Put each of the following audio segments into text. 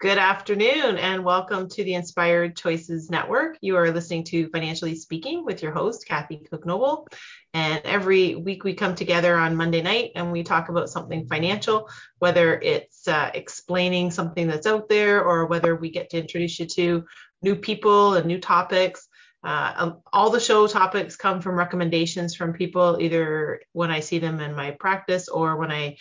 Good afternoon and welcome to the Inspired Choices Network. You are listening to Financially Speaking with your host, Kathy Cook Noble. And every week we come together on Monday night and we talk about something financial, whether it's explaining something that's out there or whether we get to introduce you to new people and new topics. All the show topics come from recommendations from people, either when I see them in my practice or when I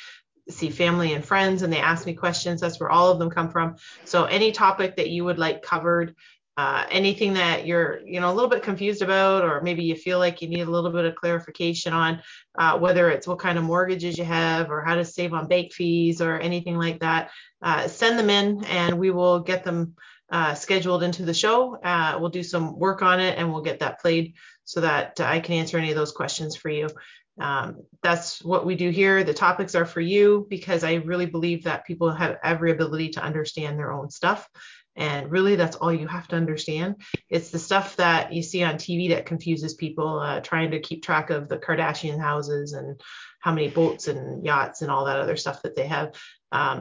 see family and friends and they ask me questions. That's where all of them come from. So any topic that you would like covered, anything that you're, a little bit confused about, or maybe you feel like you need a little bit of clarification on, whether it's what kind of mortgages you have or how to save on bank fees or anything like that, send them in and we will get them scheduled into the show. We'll do some work on it and we'll get that played so that I can answer any of those questions for you. That's what we do here. The topics are for you because I really believe that people have every ability to understand their own stuff. And really, that's all you have to understand. It's the stuff that you see on TV that confuses people, trying to keep track of the Kardashian houses and how many boats and yachts and all that other stuff that they have.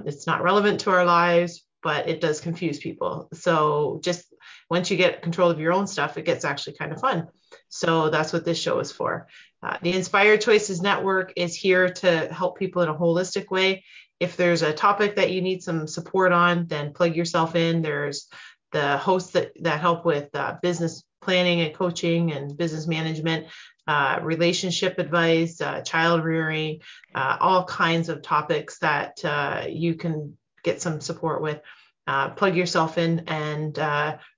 It's not relevant to our lives, but it does confuse people. So just once you get control of your own stuff, it gets actually kind of fun. So that's what this show is for. The Inspired Choices Network is here to help people in a holistic way. If there's a topic that you need some support on, then plug yourself in. There's the hosts that help with business planning and coaching and business management, relationship advice, child rearing, all kinds of topics that you can get some support with. Plug yourself in and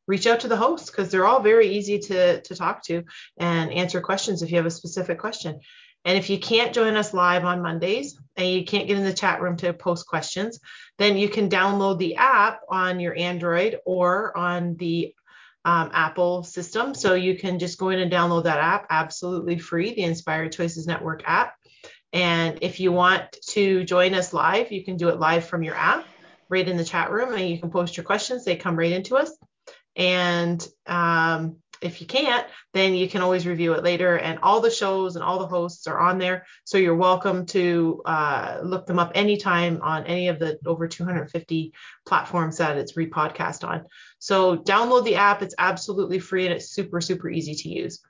reach out to the hosts because they're all very easy to talk to and answer questions if you have a specific question. And if you can't join us live on Mondays and you can't get in the chat room to post questions, then you can download the app on your Android or on the Apple system. So you can just go in and download that app, absolutely free, the Inspired Choices Network app. And if you want to join us live, you can do it live from your app, right in the chat room, and you can post your questions. They come right into us. And if you can't, then you can always review it later. And all the shows and all the hosts are on there. So you're welcome to look them up anytime on any of the over 250 platforms that it's repodcast on. So download the app. It's absolutely free and it's super, super easy to use.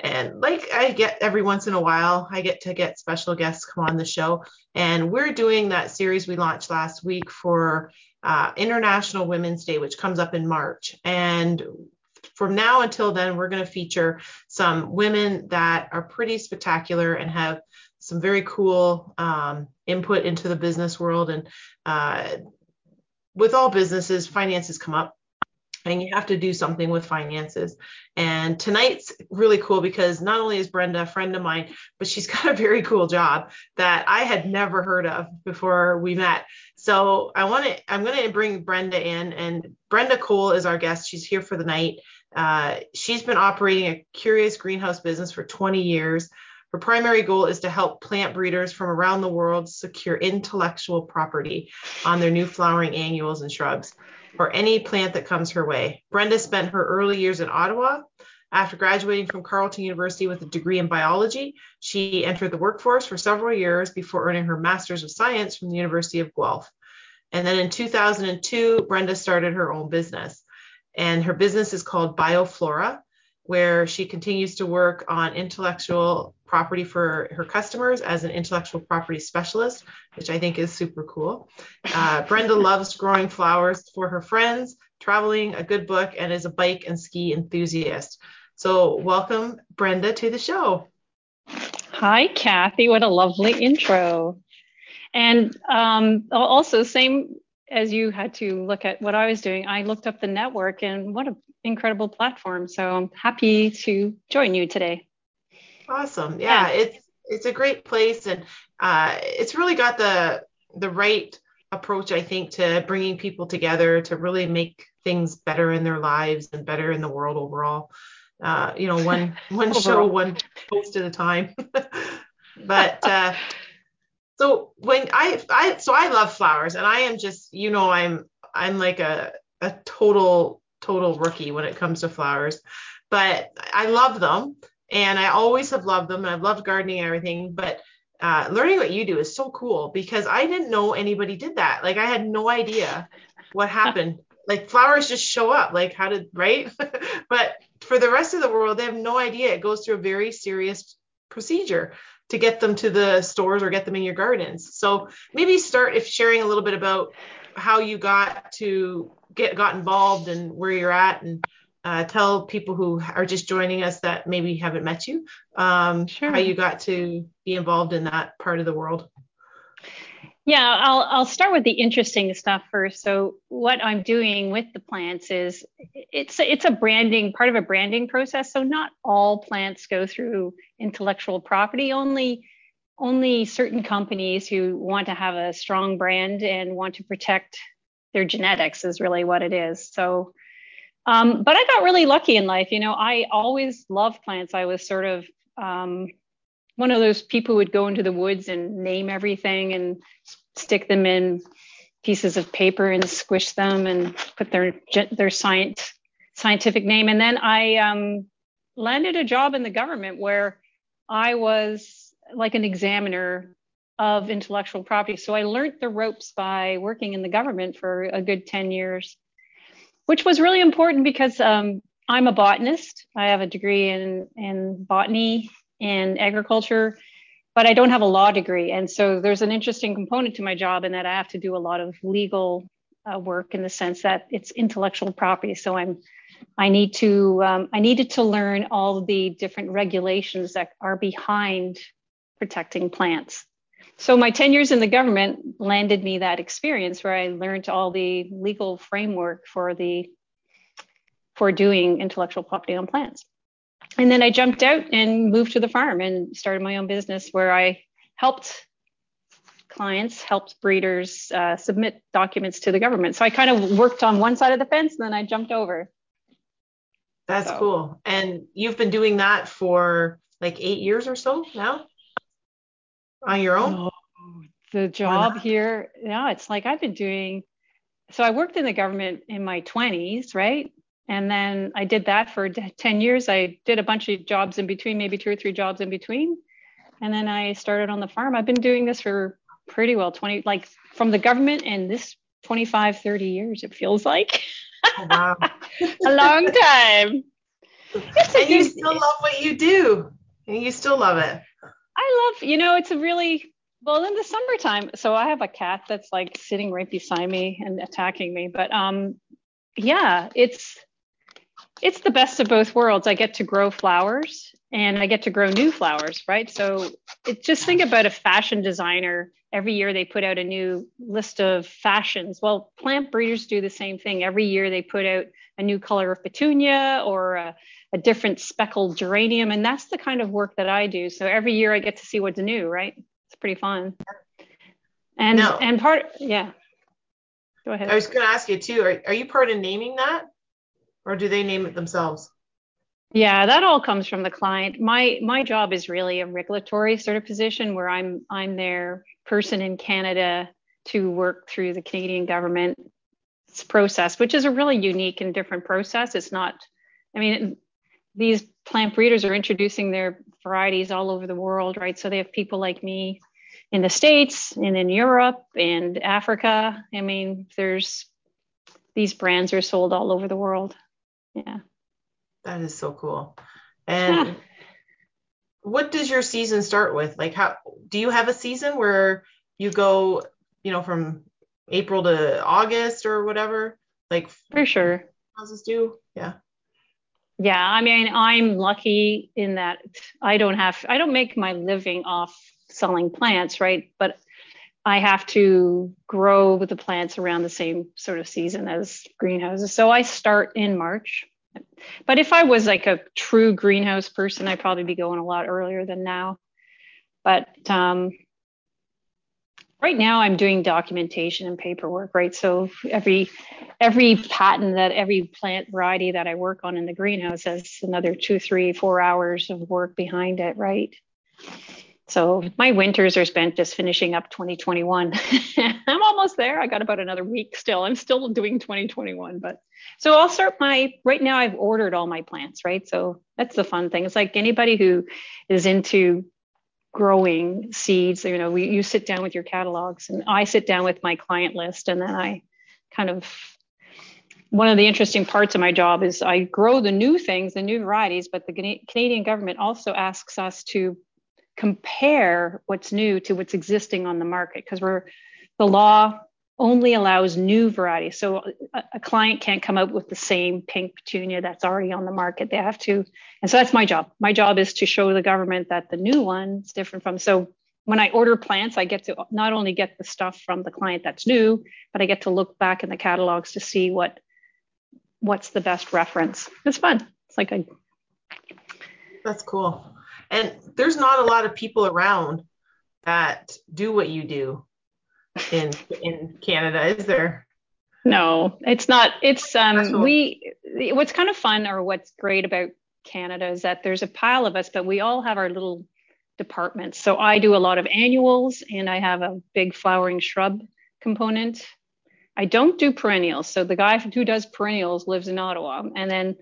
And like I get every once in a while, I get to get special guests come on the show. And we're doing that series we launched last week for International Women's Day, which comes up in March. And from now until then, we're going to feature some women that are pretty spectacular and have some very cool input into the business world. And with all businesses, finances come up. And you have to do something with finances. And tonight's really cool because not only is Brenda a friend of mine, but she's got a very cool job that I had never heard of before we met. So I'm going to bring Brenda in, and Brenda Cole is our guest. She's here for the night. She's been operating a curious greenhouse business for 20 years. Her primary goal is to help plant breeders from around the world secure intellectual property on their new flowering annuals and shrubs, or any plant that comes her way. Brenda spent her early years in Ottawa. After graduating from Carleton University with a degree in biology, she entered the workforce for several years before earning her Master's of Science from the University of Guelph. And then in 2002, Brenda started her own business. And her business is called Bioflora, where she continues to work on intellectual property for her customers as an intellectual property specialist, which I think is super cool. Brenda loves growing flowers for her friends, traveling, a good book, and is a bike and ski enthusiast. So welcome, Brenda, to the show. Hi, Kathy. What a lovely intro. And also, same as you had to look at what I was doing, I looked up the network, and what an incredible platform. So I'm happy to join you today. Awesome. Yeah, it's a great place, and it's really got the right approach, I think, to bringing people together to really make things better in their lives and better in the world overall. one show, one post at a time. But so when I love flowers, and I am just, I'm like a total rookie when it comes to flowers, but I love them and I always have loved them, and I've loved gardening and everything, but learning what you do is so cool, because I didn't know anybody did that. Like, I had no idea what happened. Like, flowers just show up, like how did, right? But for the rest of the world, they have no idea. It goes through a very serious procedure to get them to the stores or get them in your gardens. So maybe start if sharing a little bit about how you got involved and where you're at, and tell people who are just joining us that maybe haven't met you, sure, how you got to be involved in that part of the world. Yeah, I'll start with the interesting stuff first. So what I'm doing with the plants is it's a branding, part of a branding process. So not all plants go through intellectual property, only certain companies who want to have a strong brand and want to protect their genetics is really what it is. So, but I got really lucky in life. I always loved plants. I was sort of one of those people who would go into the woods and name everything and stick them in pieces of paper and squish them and put their scientific name. And then I landed a job in the government where I was like an examiner of intellectual property. So I learned the ropes by working in the government for a good 10 years, which was really important because I'm a botanist. I have a degree in botany and agriculture, but I don't have a law degree. And so there's an interesting component to my job in that I have to do a lot of legal work, in the sense that it's intellectual property. So I needed to learn all the different regulations that are behind protecting plants. So my 10 years in the government landed me that experience where I learned all the legal framework for doing intellectual property on plants. And then I jumped out and moved to the farm and started my own business, where I helped clients, helped breeders submit documents to the government. So I kind of worked on one side of the fence and then I jumped over. That's cool. And you've been doing that for like 8 years or so now on your own? Oh, the job here. Yeah, it's like I've been doing. So I worked in the government in my 20s, right? And then I did that for 10 years. I did a bunch of jobs in between, maybe 2 or 3 jobs in between. And then I started on the farm. I've been doing this for pretty well 20, like from the government, and this 25, 30 years, it feels like. Oh, wow. A long time. And you still love what you do. And you still love it. I love, it's a really, well, in the summertime. So I have a cat that's like sitting right beside me and attacking me. But yeah, it's the best of both worlds. I get to grow flowers and I get to grow new flowers, right? So just think about a fashion designer. Every year they put out a new list of fashions. Well, plant breeders do the same thing. Every year they put out a new color of petunia or a different speckled geranium. And that's the kind of work that I do. So every year I get to see what's new, right? It's pretty fun. And yeah. Go ahead. I was going to ask you too, are you part of naming that? Or do they name it themselves? Yeah, that all comes from the client. My job is really a regulatory sort of position where I'm their person in Canada to work through the Canadian government's process, which is a really unique and different process. It's not, these plant breeders are introducing their varieties all over the world, right? So they have people like me in the States and in Europe and Africa. These brands are sold all over the world. Yeah. That is so cool. And what does your season start with? Like, how do you have a season where you go, from April to August or whatever? Like, for sure. Houses do. Yeah. Yeah. I'm lucky in that I don't make my living off selling plants, right? But I have to grow the plants around the same sort of season as greenhouses. So I start in March. But if I was like a true greenhouse person, I'd probably be going a lot earlier than now. But Right now I'm doing documentation and paperwork, right? So every patent that every plant variety that I work on in the greenhouse has another 2, 3, 4 hours of work behind it, right? So my winters are spent just finishing up 2021. I'm almost there. I got about another week still. I'm still doing 2021, but so I'll start my, right now I've ordered all my plants, right? So that's the fun thing. It's like anybody who is into growing seeds, you know, you sit down with your catalogs, and I sit down with my client list, and then I kind of, one of the interesting parts of my job is I grow the new things, the new varieties, but the Canadian government also asks us to compare what's new to what's existing on the market, because the law only allows new varieties. So a client can't come up with the same pink petunia that's already on the market. They have to, and so that's my job. My job is to show the government that the new one is different from, so when I order plants, I get to not only get the stuff from the client that's new, but I get to look back in the catalogs to see what's the best reference. It's fun. It's like a... That's cool. And there's not a lot of people around that do what you do in Canada, is there? No, it's not. It's what's kind of fun, or what's great about Canada, is that there's a pile of us, but we all have our little departments. So I do a lot of annuals, and I have a big flowering shrub component. I don't do perennials. So the guy who does perennials lives in Ottawa, and then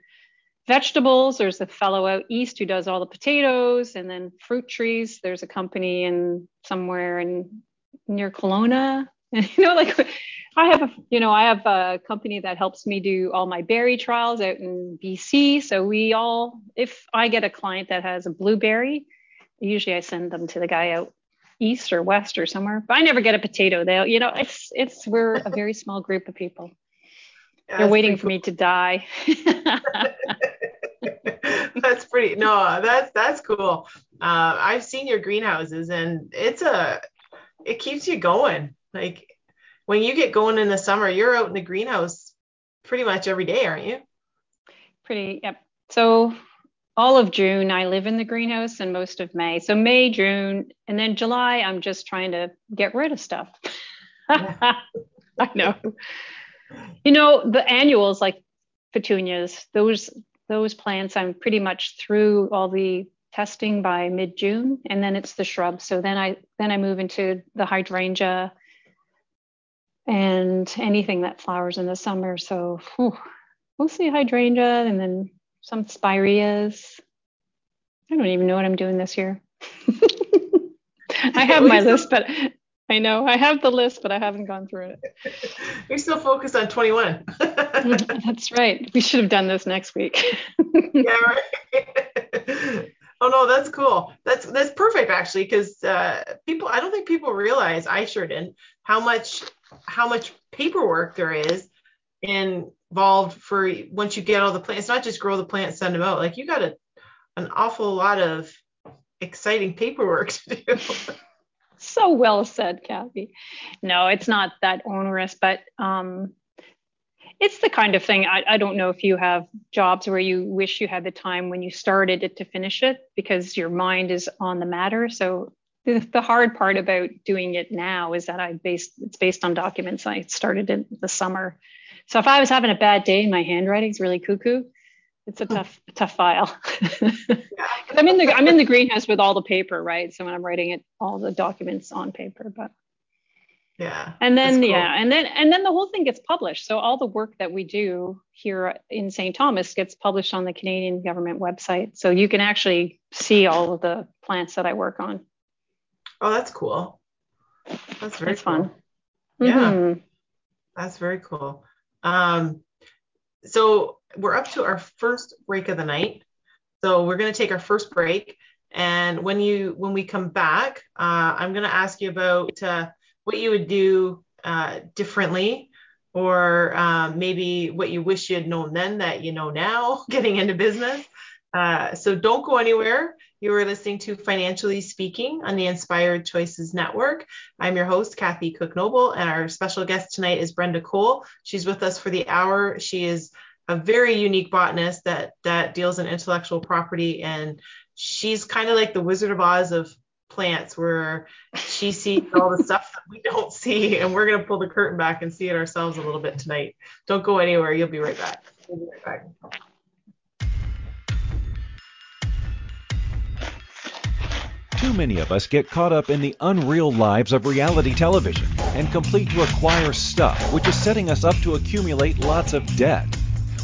vegetables, there's a fellow out east who does all the potatoes, and then fruit trees, there's a company in somewhere in near Kelowna, and you know, like I have a company that helps me do all my berry trials out in BC. So we all, if I get a client that has a blueberry, usually I send them to the guy out east or west or somewhere, but I never get a potato. They, you know, it's we're a very small group of people. They're waiting for me to die. That's pretty, no, that's cool. I've seen your greenhouses, and it keeps you going. Like when you get going in the summer, you're out in the greenhouse pretty much every day, aren't you? Pretty, yep. So all of June, I live in the greenhouse, and most of May. So May, June, and then July, I'm just trying to get rid of stuff. I know. You know, the annuals like petunias, those plants, I'm pretty much through all the testing by mid-June, and then it's the shrub. So then I move into the hydrangea and anything that flowers in the summer. So mostly hydrangea, and then some spireas. I don't even know what I'm doing this year. I have my list, but I know I have the list, but I haven't gone through it. You're still focused on 21. That's right. We should have done this next week. Yeah, right. Oh no, that's cool. That's perfect actually, because people, I don't think people realize, I sure didn't, how much paperwork there is involved for once you get all the plants. It's not just grow the plants, send them out. Like you got an awful lot of exciting paperwork to do. So well said, Kathy. No, it's not that onerous, but it's the kind of thing, I don't know if you have jobs where you wish you had the time when you started it to finish it, because your mind is on the matter. So the hard part about doing it now is that it's based on documents. I started it the summer. So if I was having a bad day, my handwriting's really cuckoo. It's a tough file. I'm in the greenhouse with all the paper, right? So when I'm writing it, all the documents on paper, but yeah. And then, cool. Yeah. And then the whole thing gets published. So all the work that we do here in St. Thomas gets published on the Canadian government website. So you can actually see all of the plants that I work on. Oh, that's cool. That's very cool. Fun. Yeah. Mm-hmm. That's very cool. So we're up to our first break of the night. So we're going to take our first break. And when we come back, I'm going to ask you about what you would do differently, or maybe what you wish you had known then that you know now getting into business. So don't go anywhere. You are listening to Financially Speaking on the Inspired Choices Network. I'm your host, Kathy Cook Noble, and our special guest tonight is Brenda Cole. She's with us for the hour. She is a very unique botanist that deals in intellectual property, and she's kind of like the Wizard of Oz of plants where she sees all the stuff that we don't see, and we're going to pull the curtain back and see it ourselves a little bit tonight. Don't go anywhere. You'll be right back. We'll be right back. Too many of us get caught up in the unreal lives of reality television and complete to acquire stuff, which is setting us up to accumulate lots of debt.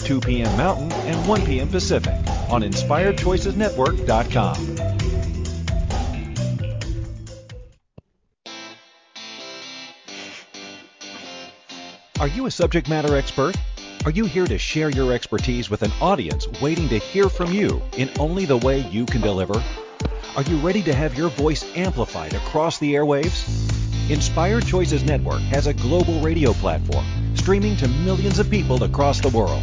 2 p.m. Mountain, and 1 p.m. Pacific on InspiredChoicesNetwork.com. Are you a subject matter expert? Are you here to share your expertise with an audience waiting to hear from you in only the way you can deliver? Are you ready to have your voice amplified across the airwaves? Inspired Choices Network has a global radio platform streaming to millions of people across the world.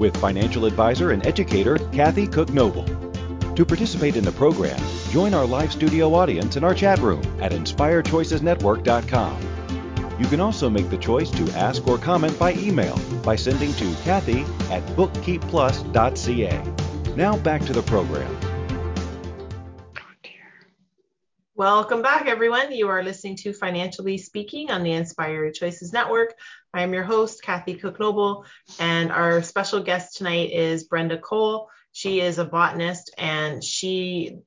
with financial advisor and educator Kathy Cook Noble. To participate in the program, join our live studio audience in our chat room at inspiredchoicesnetwork.com. You can also make the choice to ask or comment by email by sending to Kathy at bookkeepplus.ca. Now back to the program. Welcome back, everyone. You are listening to Financially Speaking on the Inspired Choices Network. I am your host, Kathy Cook Noble, and our special guest tonight is Brenda Cole. She is a botanist, and she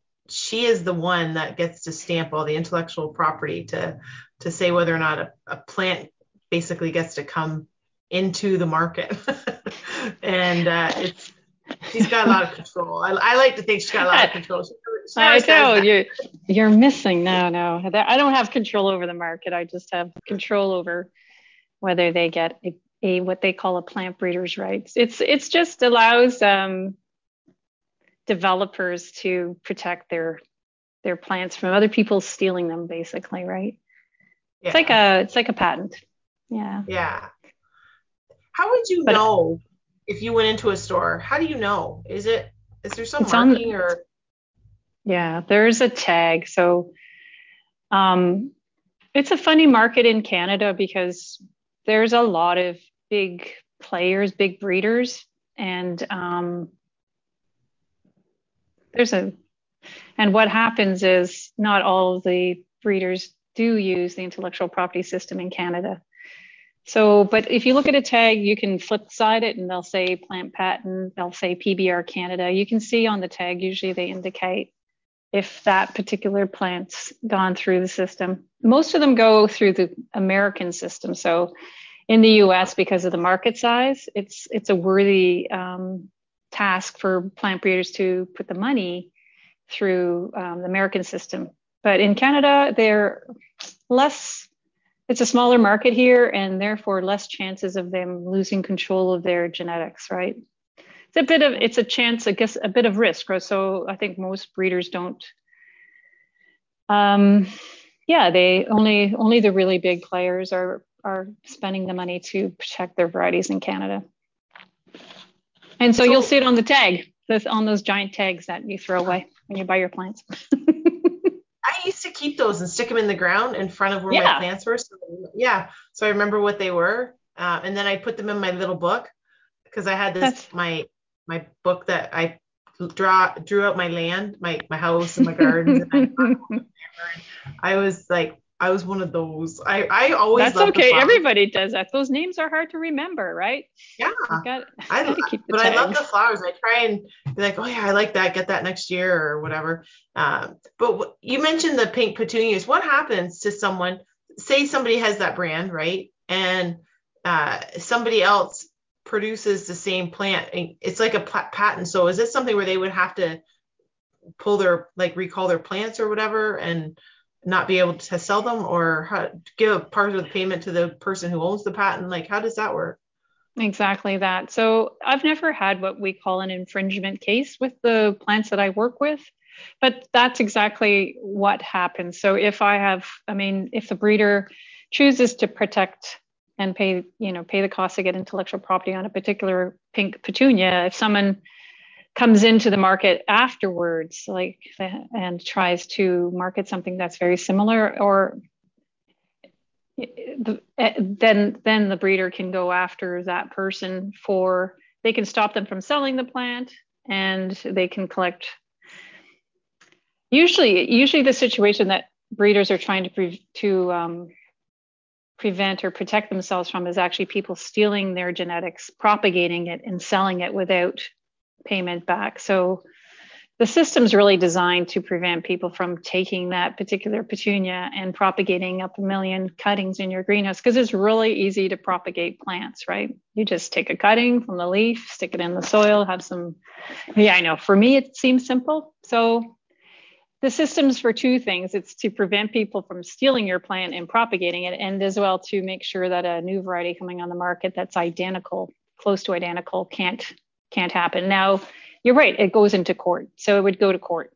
is the one that gets to stamp all the intellectual property to say whether or not a plant basically gets to come into the market. And she's got a lot of control. I like to think she's got a lot of control. I know you're missing. No. I don't have control over the market. I just have control over whether they get a what they call a plant breeder's rights. It's just allows developers to protect their plants from other people stealing them, basically, right? Yeah. It's like a patent. Yeah. Yeah. How would you know if you went into a store? How do you know? Is there some marking or? Yeah, there's a tag. So it's a funny market in Canada because there's a lot of big players, big breeders, and and what happens is not all of the breeders do use the intellectual property system in Canada. So, but if you look at a tag, you can flip side it and they'll say plant patent, they'll say PBR Canada. You can see on the tag, usually they indicate if that particular plant's gone through the system. Most of them go through the American system. So in the US, because of the market size, it's a worthy task for plant breeders to put the money through the American system. But in Canada, it's a smaller market here, and therefore less chances of them losing control of their genetics, right? It's a bit of risk, right? So I think most breeders don't, they only the really big players are spending the money to protect their varieties in Canada. And so you'll see it on the tag, on those giant tags that you throw away when you buy your plants. I used to keep those and stick them in the ground in front of where my plants were. So, so I remember what they were. And then I put them in my little book because I had my book that I drew out my land, my house and my gardens. And I was like, I was one of those. I always. That's okay. Everybody does that. Those names are hard to remember, right? Yeah. I love the flowers. I try and be like, oh yeah, I like that. Get that next year or whatever. But you mentioned the pink petunias. What happens to someone say somebody has that brand, right? And somebody else produces the same plant. It's like a patent. So is this something where they would have to pull their, like, recall their plants or whatever and not be able to sell them, or how, give a part of the payment to the person who owns the patent? Like, how does that work? Exactly that. So I've never had what we call an infringement case with the plants that I work with, but that's exactly what happens. So if I have, I mean, if the breeder chooses to protect and pay, you know, pay the cost to get intellectual property on a particular pink petunia, if someone comes into the market afterwards, like, and tries to market something that's very similar, or then the breeder can go after that person for, they can stop them from selling the plant, and they can collect. Usually the situation that breeders are trying to prevent or protect themselves from is actually people stealing their genetics, propagating it, and selling it without payment back. So the system's really designed to prevent people from taking that particular petunia and propagating up a million cuttings in your greenhouse, because it's really easy to propagate plants, right? You just take a cutting from the leaf, stick it in the soil, have some, yeah, I know, for me, it seems simple. So the system's for two things. It's to prevent people from stealing your plant and propagating it, and as well to make sure that a new variety coming on the market that's identical, close to identical, can't happen. Now, you're right, it goes into court. So it would go to court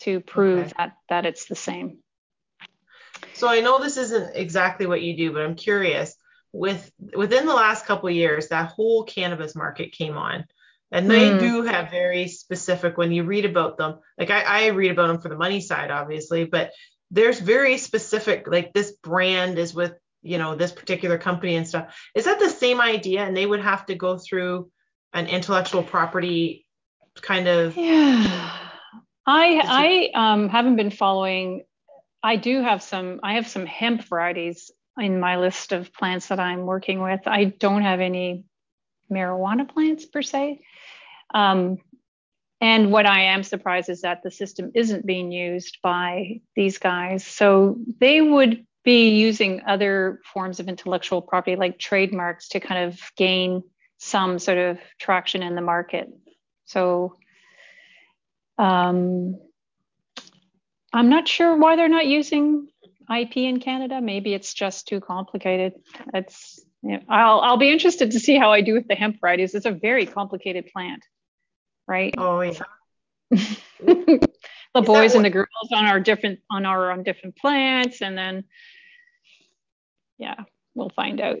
to prove that it's the same. So I know this isn't exactly what you do, but I'm curious, within the last couple of years, that whole cannabis market came on. And they do have very specific, when you read about them, like I read about them for the money side, obviously, but there's very specific, like, this brand is with, you know, this particular company and stuff. Is that the same idea? And they would have to go through an intellectual property kind of. Yeah. I haven't been following. I have some hemp varieties in my list of plants that I'm working with. I don't have any marijuana plants per se. And what I am surprised is that the system isn't being used by these guys. So they would be using other forms of intellectual property, like trademarks, to kind of gain some sort of traction in the market. So I'm not sure why they're not using IP in Canada. Maybe it's just too complicated. It's, you know, I'll be interested to see how I do with the hemp varieties. It's a very complicated plant, right? Oh yeah. The boys and the girls on different plants, and then yeah, we'll find out.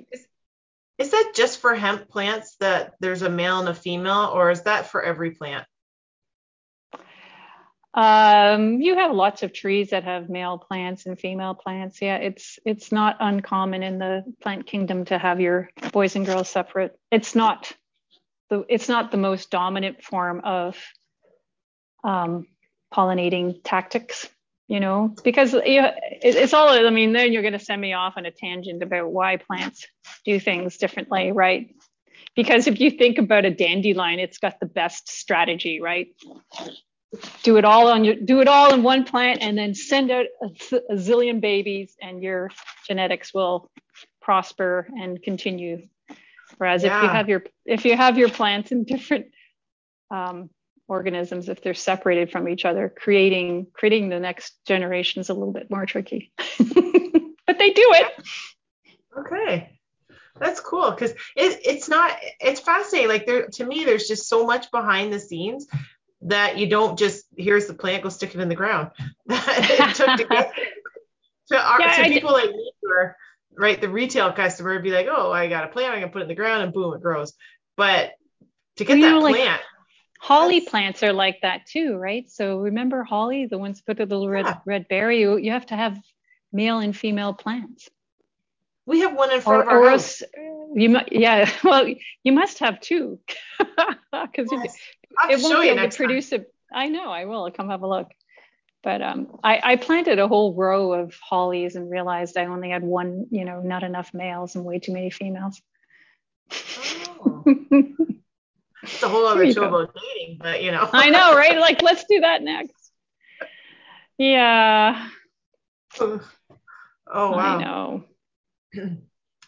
Is that just for hemp plants that there's a male and a female, or is that for every plant? You have lots of trees that have male plants and female plants. Yeah, it's not uncommon in the plant kingdom to have your boys and girls separate. It's not the most dominant form of pollinating tactics, you know, because it's all, I mean, then you're going to send me off on a tangent about why plants do things differently, right? Because if you think about a dandelion, it's got the best strategy, right? Do it all in one plant, and then send out a zillion babies, and your genetics will prosper and continue. Whereas if you have your plants in different organisms, if they're separated from each other, creating the next generation is a little bit more tricky. But they do it. Okay. That's cool, because it's fascinating. Like, there, to me, there's just so much behind the scenes that you don't just, here's the plant, go stick it in the ground. That it took to get to people like me, who are, right, the retail customer would be like, oh, I got a plant, I'm gonna put it in the ground, and boom, it grows. But to get plant, holly plants are like that too, right? So remember holly, the ones put the little red berry. You have to have male and female plants. We have one in front of our house. You must have two, because it won't be able to produce it. I know, I will. I'll come have a look. But I planted a whole row of hollies and realized I only had one, you know, not enough males and way too many females. Oh. It's a whole other show about dating, but you know. I know, right? Like, let's do that next. Yeah. Oh, wow. I know.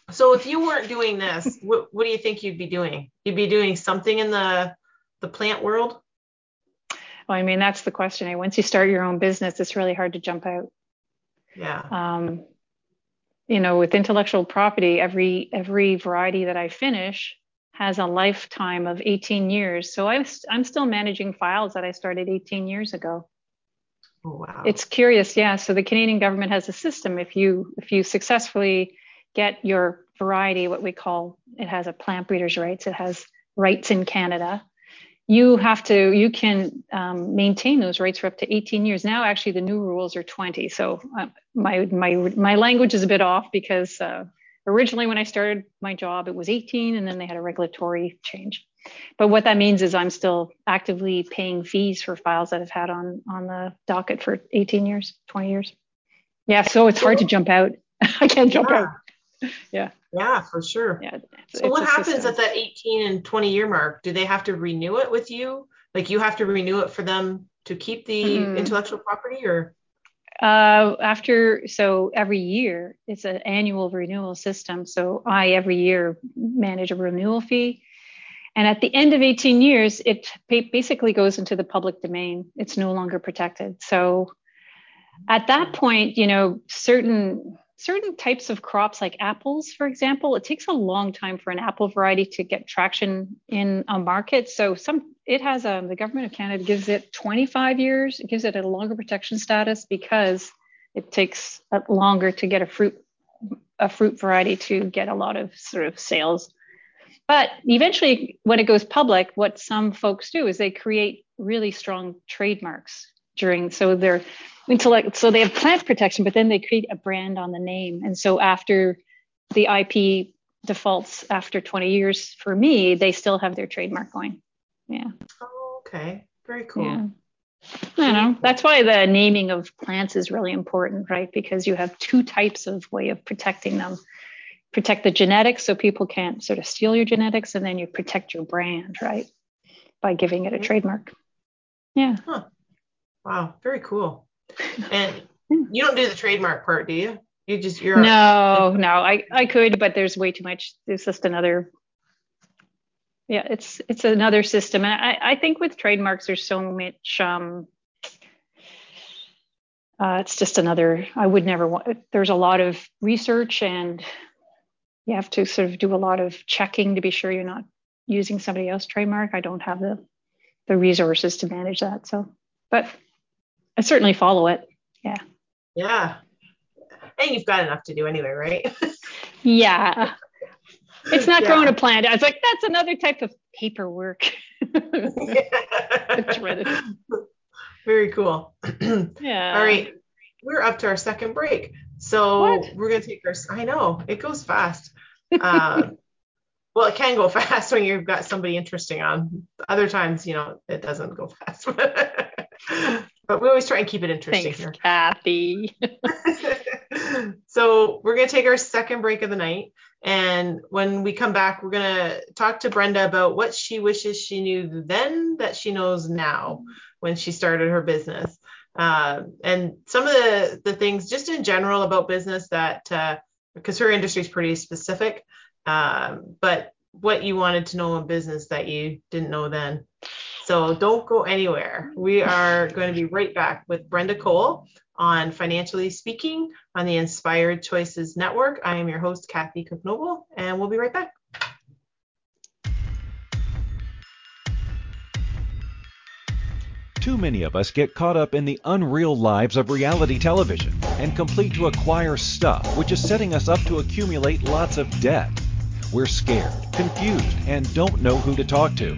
So if you weren't doing this, what do you think you'd be doing? You'd be doing something in the plant world? Well, I mean, that's the question. Once you start your own business, it's really hard to jump out. Yeah. You know, with intellectual property, every variety that I finish has a lifetime of 18 years. So I'm still managing files that I started 18 years ago. Oh, wow. It's curious. Yeah. So the Canadian government has a system. If you successfully get your variety, what we call, it has a plant breeder's rights. It has rights in Canada. You can maintain those rights for up to 18 years. Now, actually, the new rules are 20. So my language is a bit off because originally when I started my job, it was 18 and then they had a regulatory change. But what that means is I'm still actively paying fees for files that I've had on the docket for 18 years, 20 years. Yeah, so it's hard to jump out. I can't jump out. Yeah. Yeah, for sure. Yeah. So what happens at that 18 and 20 year mark? Do they have to renew it with you? Like you have to renew it for them to keep the intellectual property or? So every year it's an annual renewal system. So I every year manage a renewal fee. And at the end of 18 years, it basically goes into the public domain. It's no longer protected. So at that point, you know, certain types of crops like apples, for example, it takes a long time for an apple variety to get traction in a market. So the government of Canada gives it 25 years. It gives it a longer protection status because it takes longer to get a fruit variety to get a lot of sort of sales. But eventually when it goes public, what some folks do is they create really strong trademarks so they have plant protection, but then they create a brand on the name. And so after the IP defaults after 20 years, for me, they still have their trademark going. Yeah. Oh, okay. Very cool. Yeah. I know. That's why the naming of plants is really important, right? Because you have two types of way of protecting them. Protect the genetics so people can't sort of steal your genetics, and then you protect your brand, right? By giving it a trademark. Yeah. Huh. Wow. Very cool. And you don't do the trademark part, do you? I could, but there's way too much. There's just another. Yeah, it's another system. And I think with trademarks, there's so much. It's just another, I would never want, there's a lot of research and you have to sort of do a lot of checking to be sure you're not using somebody else's trademark. I don't have the resources to manage that. So, but I certainly follow it. Yeah. Yeah. And you've got enough to do anyway, right? Yeah. It's not growing a plant. I was like, that's another type of paperwork. Yeah. Very cool. Yeah. All right. We're up to our second break. So we're going to take I know it goes fast. Well, it can go fast when you've got somebody interesting on. Other times, you know, it doesn't go fast. But we always try and keep it interesting. Thanks, here. Kathy. So we're going to take our second break of the night. And when we come back, we're going to talk to Brenda about what she wishes she knew then that she knows now when she started her business. And some of the things just in general about business that, because her industry is pretty specific, but what you wanted to know in business that you didn't know then. So don't go anywhere. We are going to be right back with Brenda Cole on Financially Speaking on the Inspired Choices Network. I am your host, Kathy Cook Noble, and we'll be right back. Too many of us get caught up in the unreal lives of reality television and compete to acquire stuff, which is setting us up to accumulate lots of debt. We're scared, confused, and don't know who to talk to.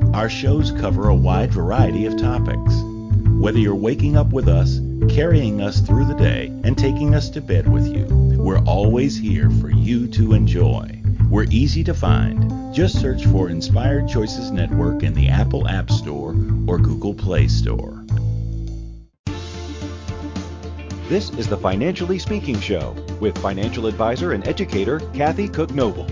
Our shows cover a wide variety of topics. Whether you're waking up with us, carrying us through the day, and taking us to bed with you, we're always here for you to enjoy. We're easy to find. Just search for Inspired Choices Network in the Apple App Store or Google Play Store. This is the Financially Speaking Show with financial advisor and educator Kathy Cook Noble.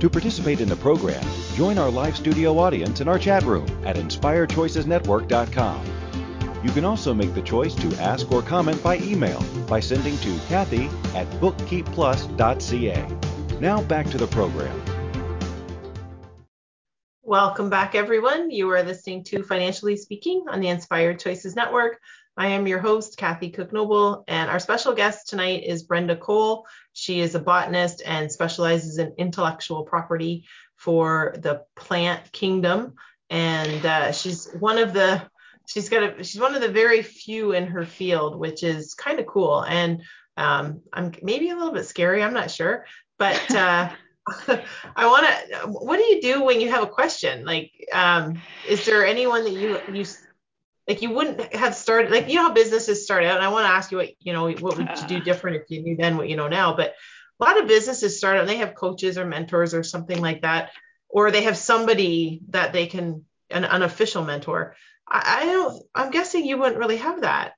To participate in the program, join our live studio audience in our chat room at inspiredchoicesnetwork.com. You can also make the choice to ask or comment by email by sending to Kathy at bookkeepplus.ca. Now back to the program. Welcome back, everyone. You are listening to Financially Speaking on the Inspired Choices Network. I am your host, Kathy Cook Noble, and our special guest tonight is Brenda Cole. She is a botanist and specializes in intellectual property for the plant kingdom. And she's one of the very few in her field, which is kind of cool. And I'm maybe a little bit scary. I'm not sure. But what do you do when you have a question? Like, is there anyone that you like you wouldn't have started, like, you know how businesses start out? And I want to ask you what would you do different if you knew then what you know now? But a lot of businesses start out and they have coaches or mentors or something like that, or they have somebody that they can, an unofficial mentor. I'm guessing you wouldn't really have that.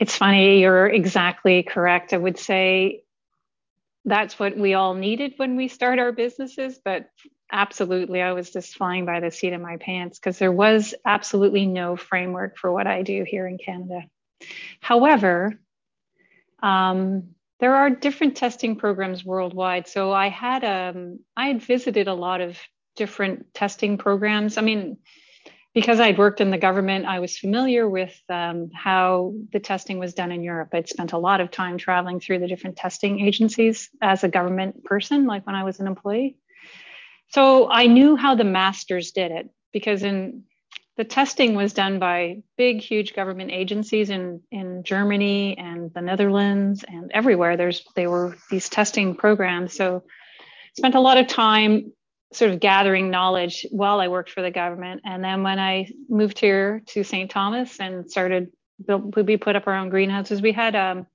It's funny. You're exactly correct. I would say that's what we all needed when we start our businesses, but absolutely, I was just flying by the seat of my pants because there was absolutely no framework for what I do here in Canada. However, there are different testing programs worldwide. So I had visited a lot of different testing programs. I mean, because I'd worked in the government, I was familiar with how the testing was done in Europe. I'd spent a lot of time traveling through the different testing agencies as a government person, like when I was an employee. So I knew how the masters did it, because in the testing was done by big, huge government agencies in Germany and the Netherlands and everywhere. They were these testing programs. So spent a lot of time sort of gathering knowledge while I worked for the government. And then when I moved here to St. Thomas and we put up our own greenhouses, we had an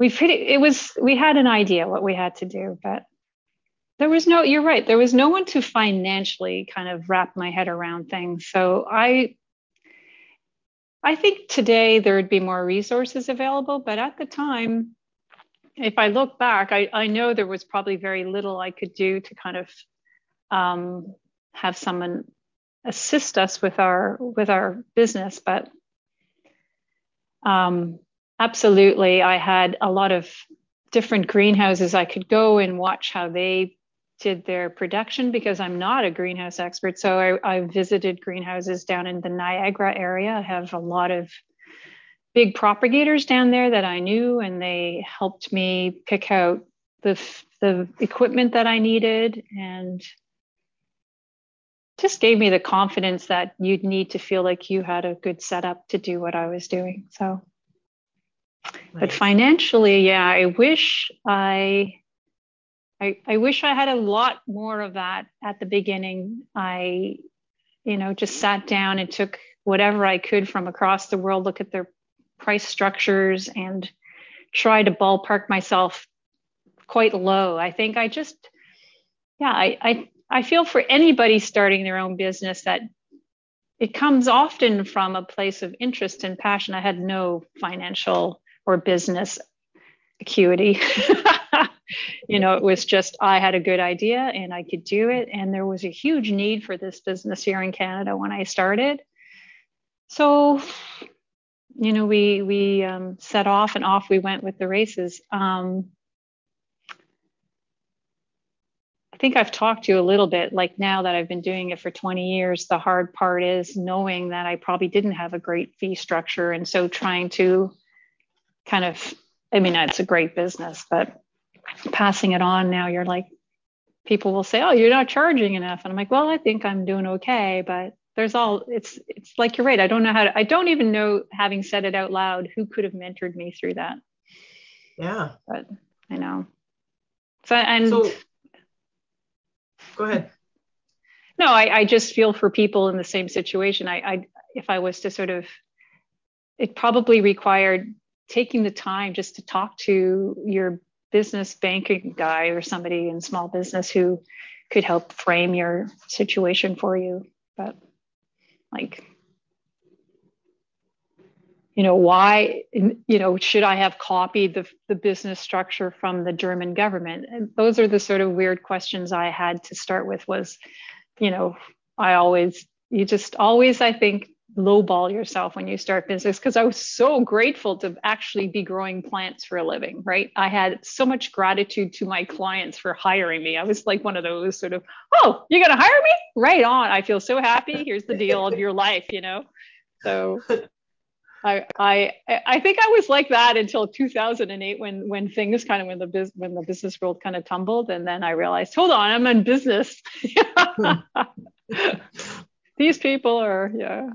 idea what we had to do, but you're right. There was no one to financially kind of wrap my head around things. So I think today there would be more resources available, but at the time, if I look back, I know there was probably very little I could do to kind of have someone assist us with our business. But absolutely, I had a lot of different greenhouses. I could go and watch how they did their production because I'm not a greenhouse expert. So I visited greenhouses down in the Niagara area. I have a lot of big propagators down there that I knew, and they helped me pick out the equipment that I needed and just gave me the confidence that you'd need to feel like you had a good setup to do what I was doing. So, nice. But financially, yeah, I wish I had a lot more of that at the beginning. I, just sat down and took whatever I could from across the world, look at their price structures and try to ballpark myself quite low. I think I feel for anybody starting their own business that it comes often from a place of interest and passion. I had no financial or business acuity. You know, it was just, I had a good idea and I could do it. And there was a huge need for this business here in Canada when I started. So, you know, we set off and off we went with the races. I think I've talked to you a little bit, like now that I've been doing it for 20 years, the hard part is knowing that I probably didn't have a great fee structure. And so trying to kind of, I mean, it's a great business, but passing it on now, you're like, people will say, oh, you're not charging enough. And I'm like, well, I think I'm doing okay, but there's all, it's like, you're right. I don't know how to, I don't even know, having said it out loud, who could have mentored me through that. Yeah. But I know. So go ahead. No, I just feel for people in the same situation. I if I was to sort of, it probably required taking the time just to talk to your business banking guy or somebody in small business who could help frame your situation for you. But like, you know, why, you know, should I have copied the business structure from the German government? And those are the sort of weird questions I had to start with was, you know, I think, lowball yourself when you start business, because I was so grateful to actually be growing plants for a living, right? I had so much gratitude to my clients for hiring me. I was like one of those sort of, oh, you're going to hire me? Right on. I feel so happy. Here's the deal of your life, you know? So... I think I was like that until 2008 when things kind of when the business world kind of tumbled, and then I realized, hold on, I'm in business. These people are, yeah.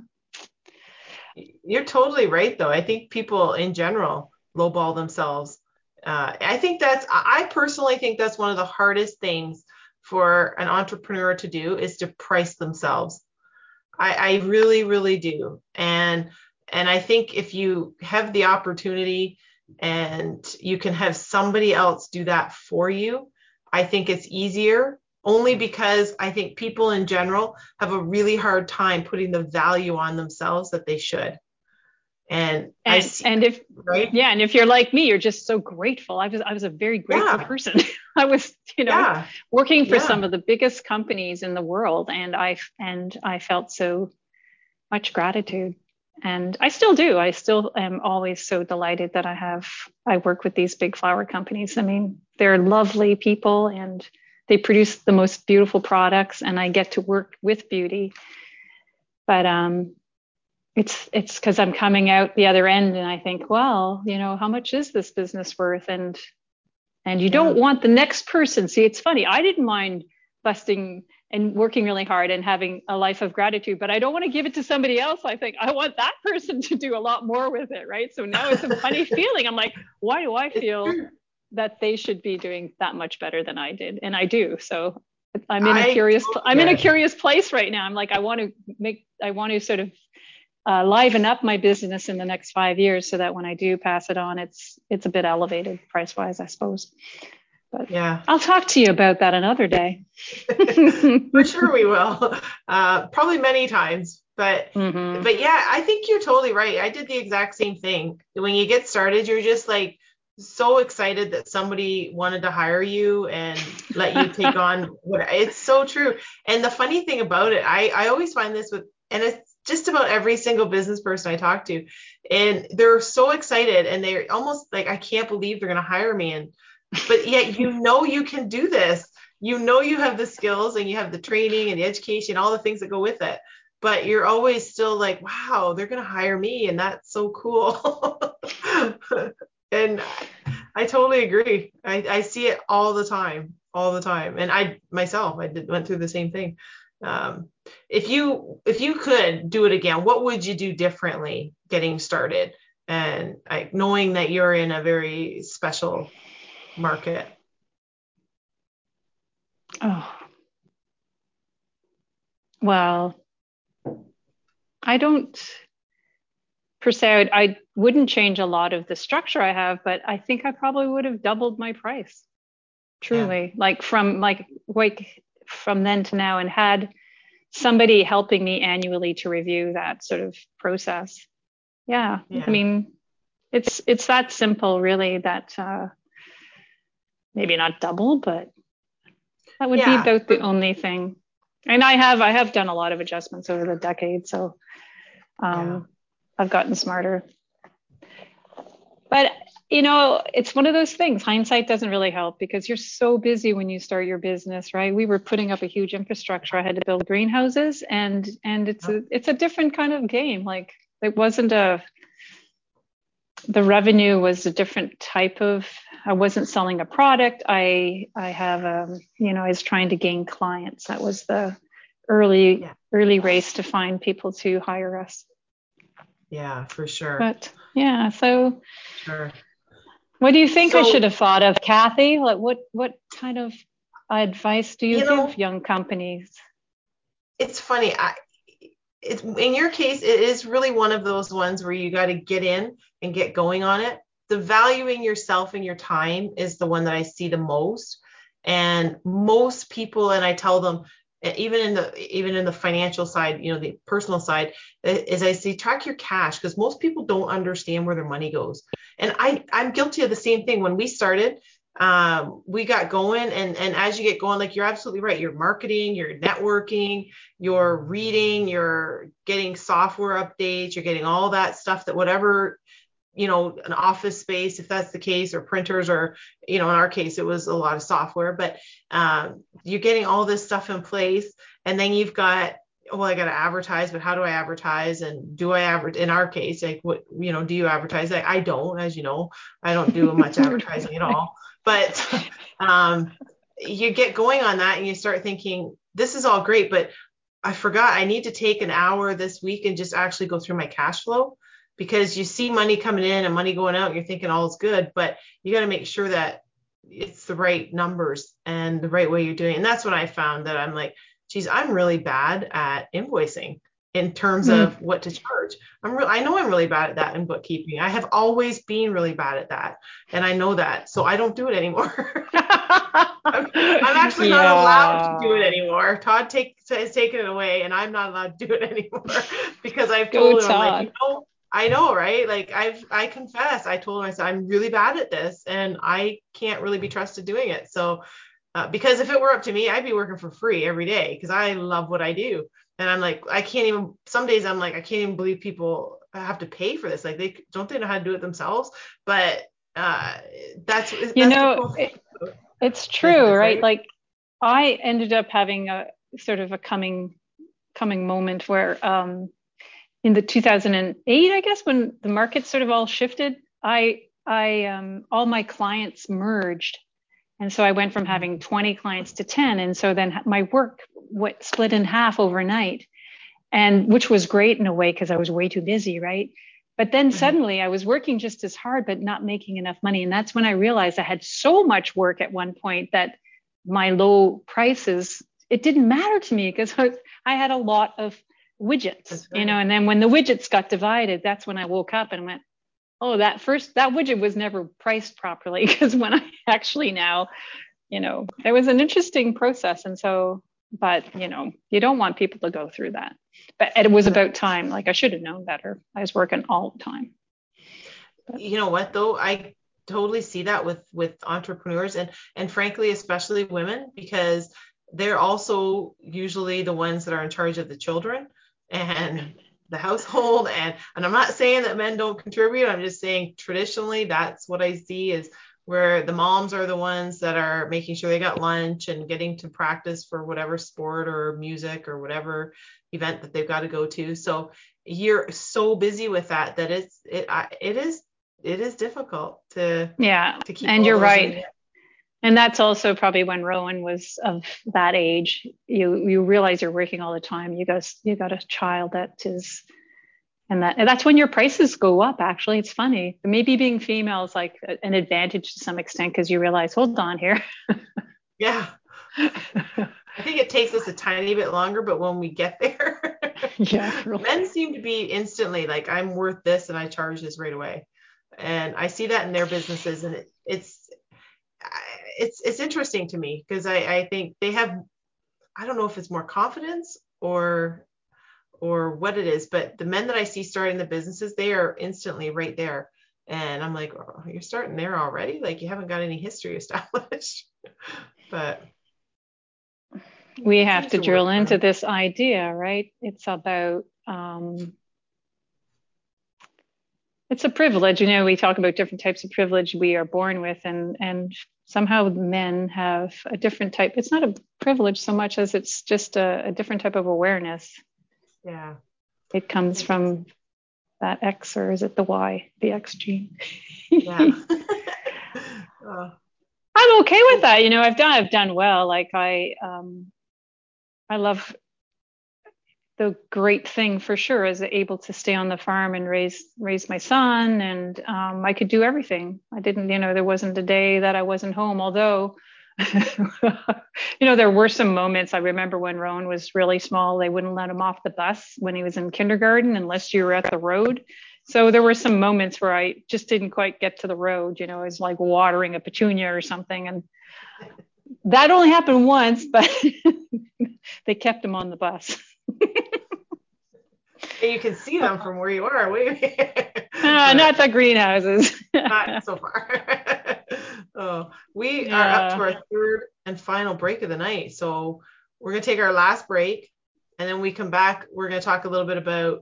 You're totally right, though. I think people in general lowball themselves. I personally think that's one of the hardest things for an entrepreneur to do is to price themselves. I really, really do. And I think if you have the opportunity and you can have somebody else do that for you, I think it's easier, only because I think people in general have a really hard time putting the value on themselves that they should. And if you're like me, you're just so grateful. I was a very grateful person. I was, you know, working for some of the biggest companies in the world, and I felt so much gratitude. And I still do. I still am always so delighted that I work with these big flower companies. I mean, they're lovely people and they produce the most beautiful products, and I get to work with beauty. But it's because I'm coming out the other end and I think, well, you know, how much is this business worth? And you don't want the next person. See, it's funny. I didn't mind busting and working really hard and having a life of gratitude, but I don't want to give it to somebody else. I think I want that person to do a lot more with it, right? So now it's a funny feeling. I'm like, why do I feel that they should be doing that much better than I did? And I do. So I'm in a curious place right now. I'm like, I want to liven up my business in the next 5 years so that when I do pass it on, it's a bit elevated price wise, I suppose. But yeah, I'll talk to you about that another day. For sure we will. Probably many times. But but yeah, I think you're totally right. I did the exact same thing. When you get started, you're just like so excited that somebody wanted to hire you and let you take on what it's so true. And the funny thing about it, I always find this with, and it's just about every single business person I talk to, and they're so excited and they're almost like, I can't believe they're going to hire me. And but yet, you know, you can do this, you know, you have the skills and you have the training and the education, all the things that go with it, but you're always still like, wow, they're going to hire me. And that's so cool. And I totally agree. I see it all the time. And I went through the same thing. If you could do it again, what would you do differently getting started? And knowing that you're in a very special market? Oh, well, I don't per se, I wouldn't change a lot of the structure I have, but I think I probably would have doubled my price, truly, like from then to now, and had somebody helping me annually to review that sort of process. Yeah. I mean, it's that simple, really, that maybe not double, but that would be about the only thing. And I have done a lot of adjustments over the decade, so I've gotten smarter. But, you know, it's one of those things. Hindsight doesn't really help because you're so busy when you start your business, right? We were putting up a huge infrastructure. I had to build greenhouses, and it's a different kind of game. Like, it wasn't the revenue was a different type of, I wasn't selling a product. I was trying to gain clients. That was the early race to find people to hire us. Yeah, for sure. But yeah, so sure. What do you think I should have thought of, Kathy? Like, what kind of advice do you give young companies? It's funny. It's in your case, it is really one of those ones where you got to get in and get going on it. The valuing yourself and your time is the one that I see the most. And most people, and I tell them, even in the financial side, you know, the personal side, is I say, track your cash, because most people don't understand where their money goes. And I'm guilty of the same thing. When we started, we got going, and as you get going, like, you're absolutely right. You're marketing, you're networking, you're reading, you're getting software updates, you're getting all that stuff that whatever, you know, an office space, if that's the case, or printers, or, you know, in our case, it was a lot of software, but you're getting all this stuff in place. And then you've got, well, I got to advertise, but how do I advertise? And do I advertise? In our case, like, what, you know, do you advertise? I don't, as you know, I don't do much advertising at all, but you get going on that and you start thinking, this is all great, but I forgot I need to take an hour this week and just actually go through my cash flow. Because you see money coming in and money going out, and you're thinking all is good, but you got to make sure that it's the right numbers and the right way you're doing it. And that's what I found, that I'm like, geez, I'm really bad at invoicing in terms of what to charge. I know I'm really bad at that in bookkeeping. I have always been really bad at that. And I know that, so I don't do it anymore. I'm actually not allowed to do it anymore. Todd has taken it away, and I'm not allowed to do it anymore because I've told him, like, you know, I know, right? Like, I confess, I told myself I'm really bad at this and I can't really be trusted doing it. So, because if it were up to me, I'd be working for free every day because I love what I do. And I'm like, some days I'm like, I can't even believe people have to pay for this. Like, they know how to do it themselves, but it's true, right? Like, I ended up having a sort of a coming moment where, in the 2008, I guess, when the market sort of all shifted, I all my clients merged. And so I went from having 20 clients to 10. And so then my work split in half overnight, and which was great in a way because I was way too busy, right? But then suddenly I was working just as hard, but not making enough money. And that's when I realized I had so much work at one point that my low prices, it didn't matter to me because I had a lot of widgets, right. You know, and then when the widgets got divided, that's when I woke up and went, oh, that widget was never priced properly, because when I actually now, you know, it was an interesting process. And so, but, you know, you don't want people to go through that, but it was about time. Like, I should have known better. I was working all the time. But, you know what though? I totally see that with entrepreneurs and frankly, especially women, because they're also usually the ones that are in charge of the children and the household. And I'm not saying that men don't contribute. I'm just saying traditionally, that's what I see, is where the moms are the ones that are making sure they got lunch and getting to practice for whatever sport or music or whatever event that they've got to go to. So you're so busy with that it is difficult to keep. And you're right. And that's also probably when Rowan was of that age. You realize you're working all the time. You got a child and that's when your prices go up. Actually, it's funny. Maybe being female is like an advantage to some extent because you realize, hold on here. Yeah, I think it takes us a tiny bit longer, but when we get there, really. Men seem to be instantly like, I'm worth this and I charge this right away, and I see that in their businesses, and it's interesting to me because I think they have I don't know if it's more confidence or what it is, but the men that I see starting the businesses, they are instantly right there. And I'm like, oh, you're starting there already? Like, you haven't got any history established. But we have to drill into this idea, right? It's about, it's a privilege. You know, we talk about different types of privilege we are born with, and somehow men have a different type. It's not a privilege so much as it's just a different type of awareness. Yeah. It comes from that X, or is it the Y, the X gene? Yeah. I'm okay with that. You know, I've done well. Like I love, the great thing for sure is able to stay on the farm and raise my son, and I could do everything. I didn't, you know, there wasn't a day that I wasn't home, although you know, there were some moments. I remember when Rowan was really small, they wouldn't let him off the bus when he was in kindergarten unless you were at the road. So there were some moments where I just didn't quite get to the road, you know, it was like watering a petunia or something, and that only happened once, but they kept him on the bus. You can see them from where you are. Not the greenhouses. Not so far. We are up to our third and final break of the night. So we're going to take our last break, and then we come back. We're going to talk a little bit about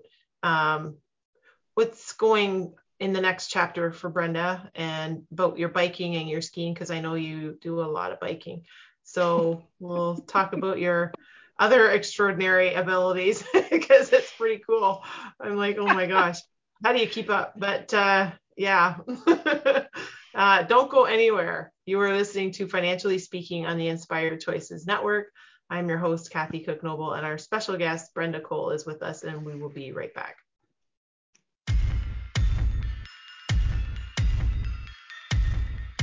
what's going in the next chapter for Brenda, and about your biking and your skiing, because I know you do a lot of biking. So we'll talk about your other extraordinary abilities, because it's pretty cool. I'm like, oh my gosh, how do you keep up? But yeah, don't go anywhere. You are listening to Financially Speaking on the Inspired Choices Network. I'm your host, Kathy Cook Noble, and our special guest, Brenda Cole, is with us, and we will be right back.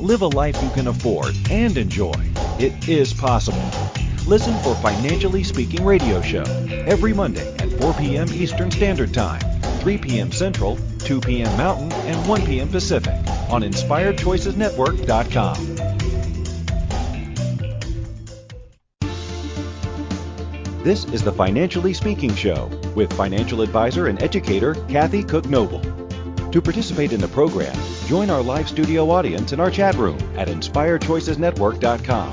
Live a life you can afford and enjoy. It is possible. Listen for Financially Speaking radio show every Monday at 4 p.m. Eastern Standard Time, 3 p.m. Central, 2 p.m. Mountain, and 1 p.m. Pacific on InspiredChoicesNetwork.com. This is the Financially Speaking show with financial advisor and educator Kathy Cook Noble. To participate in the program, join our live studio audience in our chat room at InspiredChoicesNetwork.com.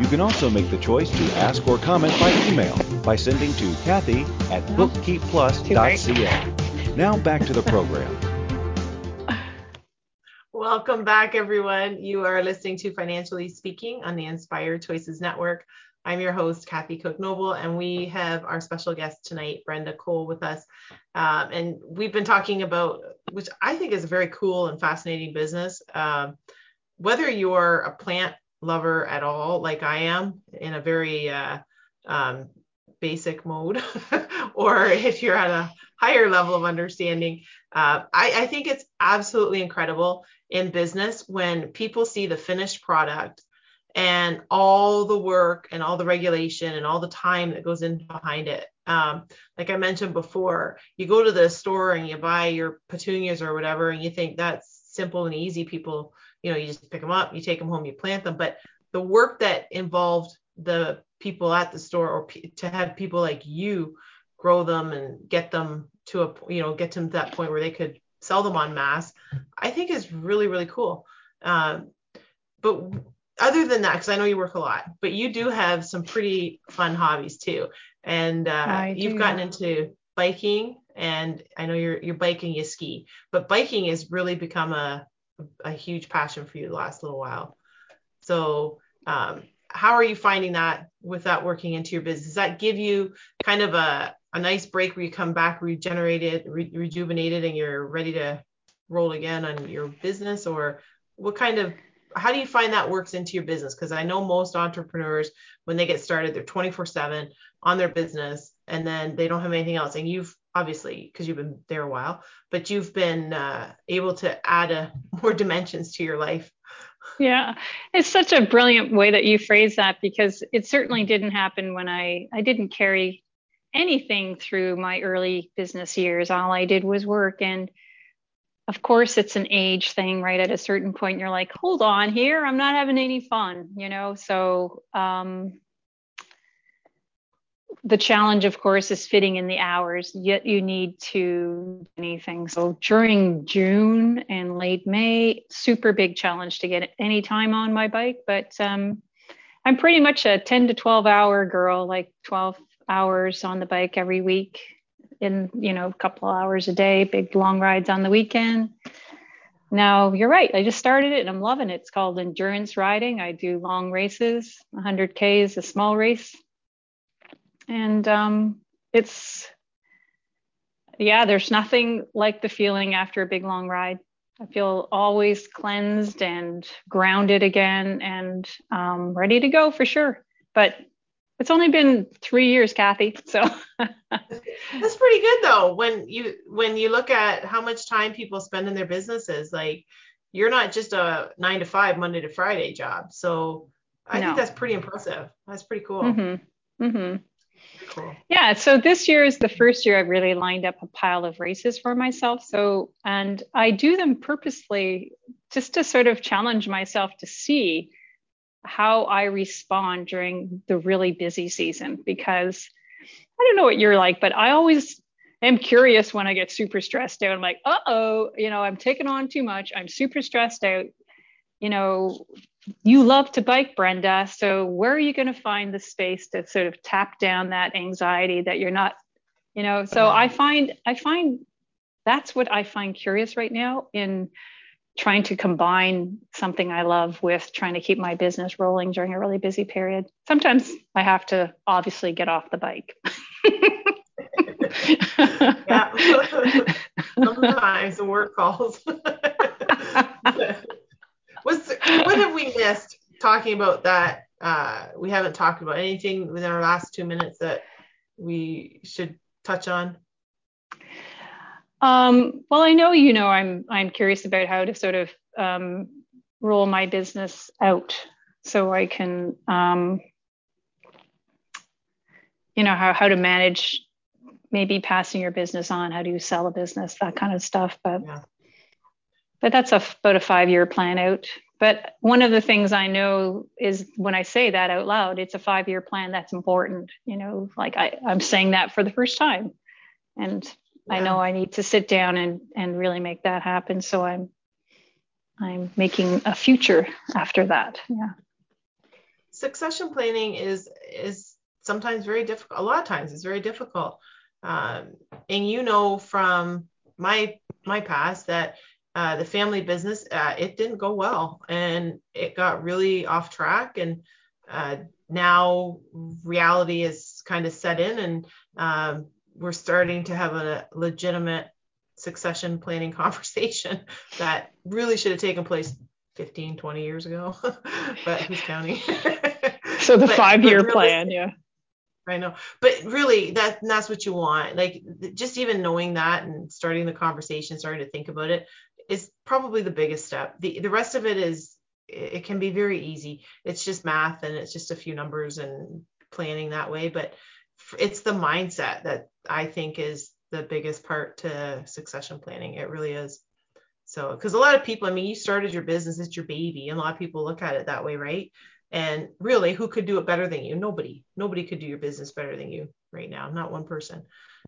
You can also make the choice to ask or comment by email by sending to Kathy at bookkeepplus.ca. Now back to the program. Welcome back, everyone. You are listening to Financially Speaking on the Inspired Choices Network. I'm your host, Kathy Cook Noble, and we have our special guest tonight, Brenda Cole, with us. And we've been talking about, which I think is a very cool and fascinating business. Whether you're a plant lover at all, like I am, in a very basic mode, or if you're at a higher level of understanding, I think it's absolutely incredible in business when people see the finished product and all the work and all the regulation and all the time that goes in behind it. Like I mentioned before, you go to the store and you buy your petunias or whatever, and you think that's simple and easy. People, you know, you just pick them up, you take them home, you plant them. But the work that involved the people at the store, or to have people like you grow them and get them to a, you know, get them to that point where they could sell them en masse, I think is really, really cool. But other than that, because I know you work a lot, but you do have some pretty fun hobbies too. And you've gotten into biking, and I know you're biking, you ski, but biking has really become a huge passion for you the last little while. So how are you finding that with that working into your business? Does that give you kind of a nice break where you come back regenerated, rejuvenated, and you're ready to roll again on your business? Or what kind of, how do you find that works into your business? Because I know most entrepreneurs, when they get started, they're 24/7 on their business. and then they don't have anything else. And you've obviously, because you've been there a while, but you've been able to add more dimensions to your life. Yeah, it's such a brilliant way that you phrase that, because it certainly didn't happen when I didn't carry anything through my early business years. All I did was work. And of course, it's an age thing, right? At a certain point, you're like, hold on here, I'm not having any fun, you know? So the challenge, of course, is fitting in the hours, yet you need to do anything. So during June and late May, super big challenge to get any time on my bike. But I'm pretty much a 10 to 12 hour girl, like 12 hours on the bike every week, in, you know, a couple of hours a day, big long rides on the weekend. Now, you're right, I just started it and I'm loving it. It's called endurance riding. I do long races. 100K is a small race. And there's nothing like the feeling after a big long ride. I feel always cleansed and grounded again, and ready to go for sure. But it's only been 3 years, Kathy. So that's pretty good though. When you look at how much time people spend in their businesses, like, you're not just a 9 to 5 Monday to Friday job. So I think that's pretty impressive. That's pretty cool. Mm-hmm. Mm-hmm. Cool. Yeah. So this year is the first year I've really lined up a pile of races for myself. So, and I do them purposely just to sort of challenge myself to see how I respond during the really busy season, because I don't know what you're like, but I always am curious when I get super stressed out. I'm like, I'm taking on too much. I'm super stressed out. You know, you love to bike, Brenda. So where are you going to find the space to sort of tap down that anxiety that you're not, you know? So I find that's what I find curious right now in trying to combine something I love with trying to keep my business rolling during a really busy period. Sometimes I have to obviously get off the bike. Yeah. Sometimes the work calls. What have we missed talking about that we haven't talked about? Anything within our last 2 minutes that we should touch on? Well, I know, you know, I'm curious about how to sort of roll my business out so I can, how to manage maybe passing your business on. How do you sell a business, that kind of stuff. But yeah. But that's about a 5-year plan out. But one of the things I know is when I say that out loud, it's a 5-year plan. That's important. You know, like I'm saying that for the first time, and yeah. I know I need to sit down and really make that happen. So I'm making a future after that. Yeah. Succession planning is sometimes very difficult. A lot of times it's very difficult. And you know, from my past that, the family business, it didn't go well and it got really off track, and now reality is kind of set in, and we're starting to have a legitimate succession planning conversation that really should have taken place 15, 20 years ago, but who's counting? So the 5-year plan. Yeah. I know, but really that's what you want. Like, just even knowing that and starting the conversation, starting to think about it, is probably the biggest step. The rest of it it can be very easy. It's just math and it's just a few numbers and planning that way. But it's the mindset that I think is the biggest part to succession planning. It really is. So, because a lot of people, I mean, you started your business, it's your baby, and a lot of people look at it that way, right? And really, who could do it better than you? Nobody could do your business better than you right now. Not one person.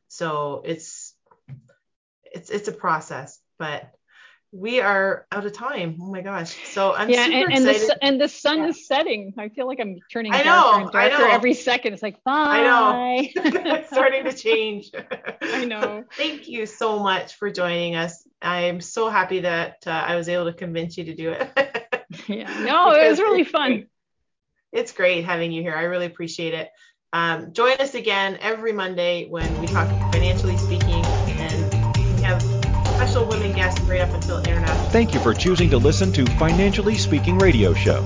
So it's a process, but we are out of time. Oh my gosh. So I'm super excited. And the sun is setting. I feel like I'm turning darker and darker every second. It's like, bye. I know. It's starting to change. I know. Thank you so much for joining us. I'm so happy that I was able to convince you to do it. Yeah. No, it was really fun. It's great having you here. I really appreciate it. Join us again every Monday when we talk financially speaking, and we have special women guests right up until international. Thank you for choosing to listen to Financially Speaking Radio Show.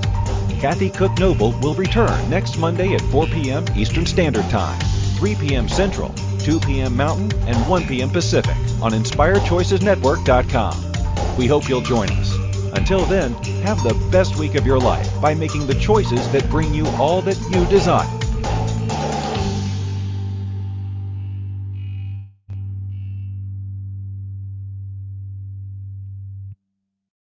Kathy Cook Noble will return next Monday at 4 p.m. Eastern Standard Time. 3 p.m. Central, 2 p.m. Mountain, and 1 p.m. Pacific on InspiredChoicesNetwork.com. We hope you'll join us. Until then, have the best week of your life by making the choices that bring you all that you desire.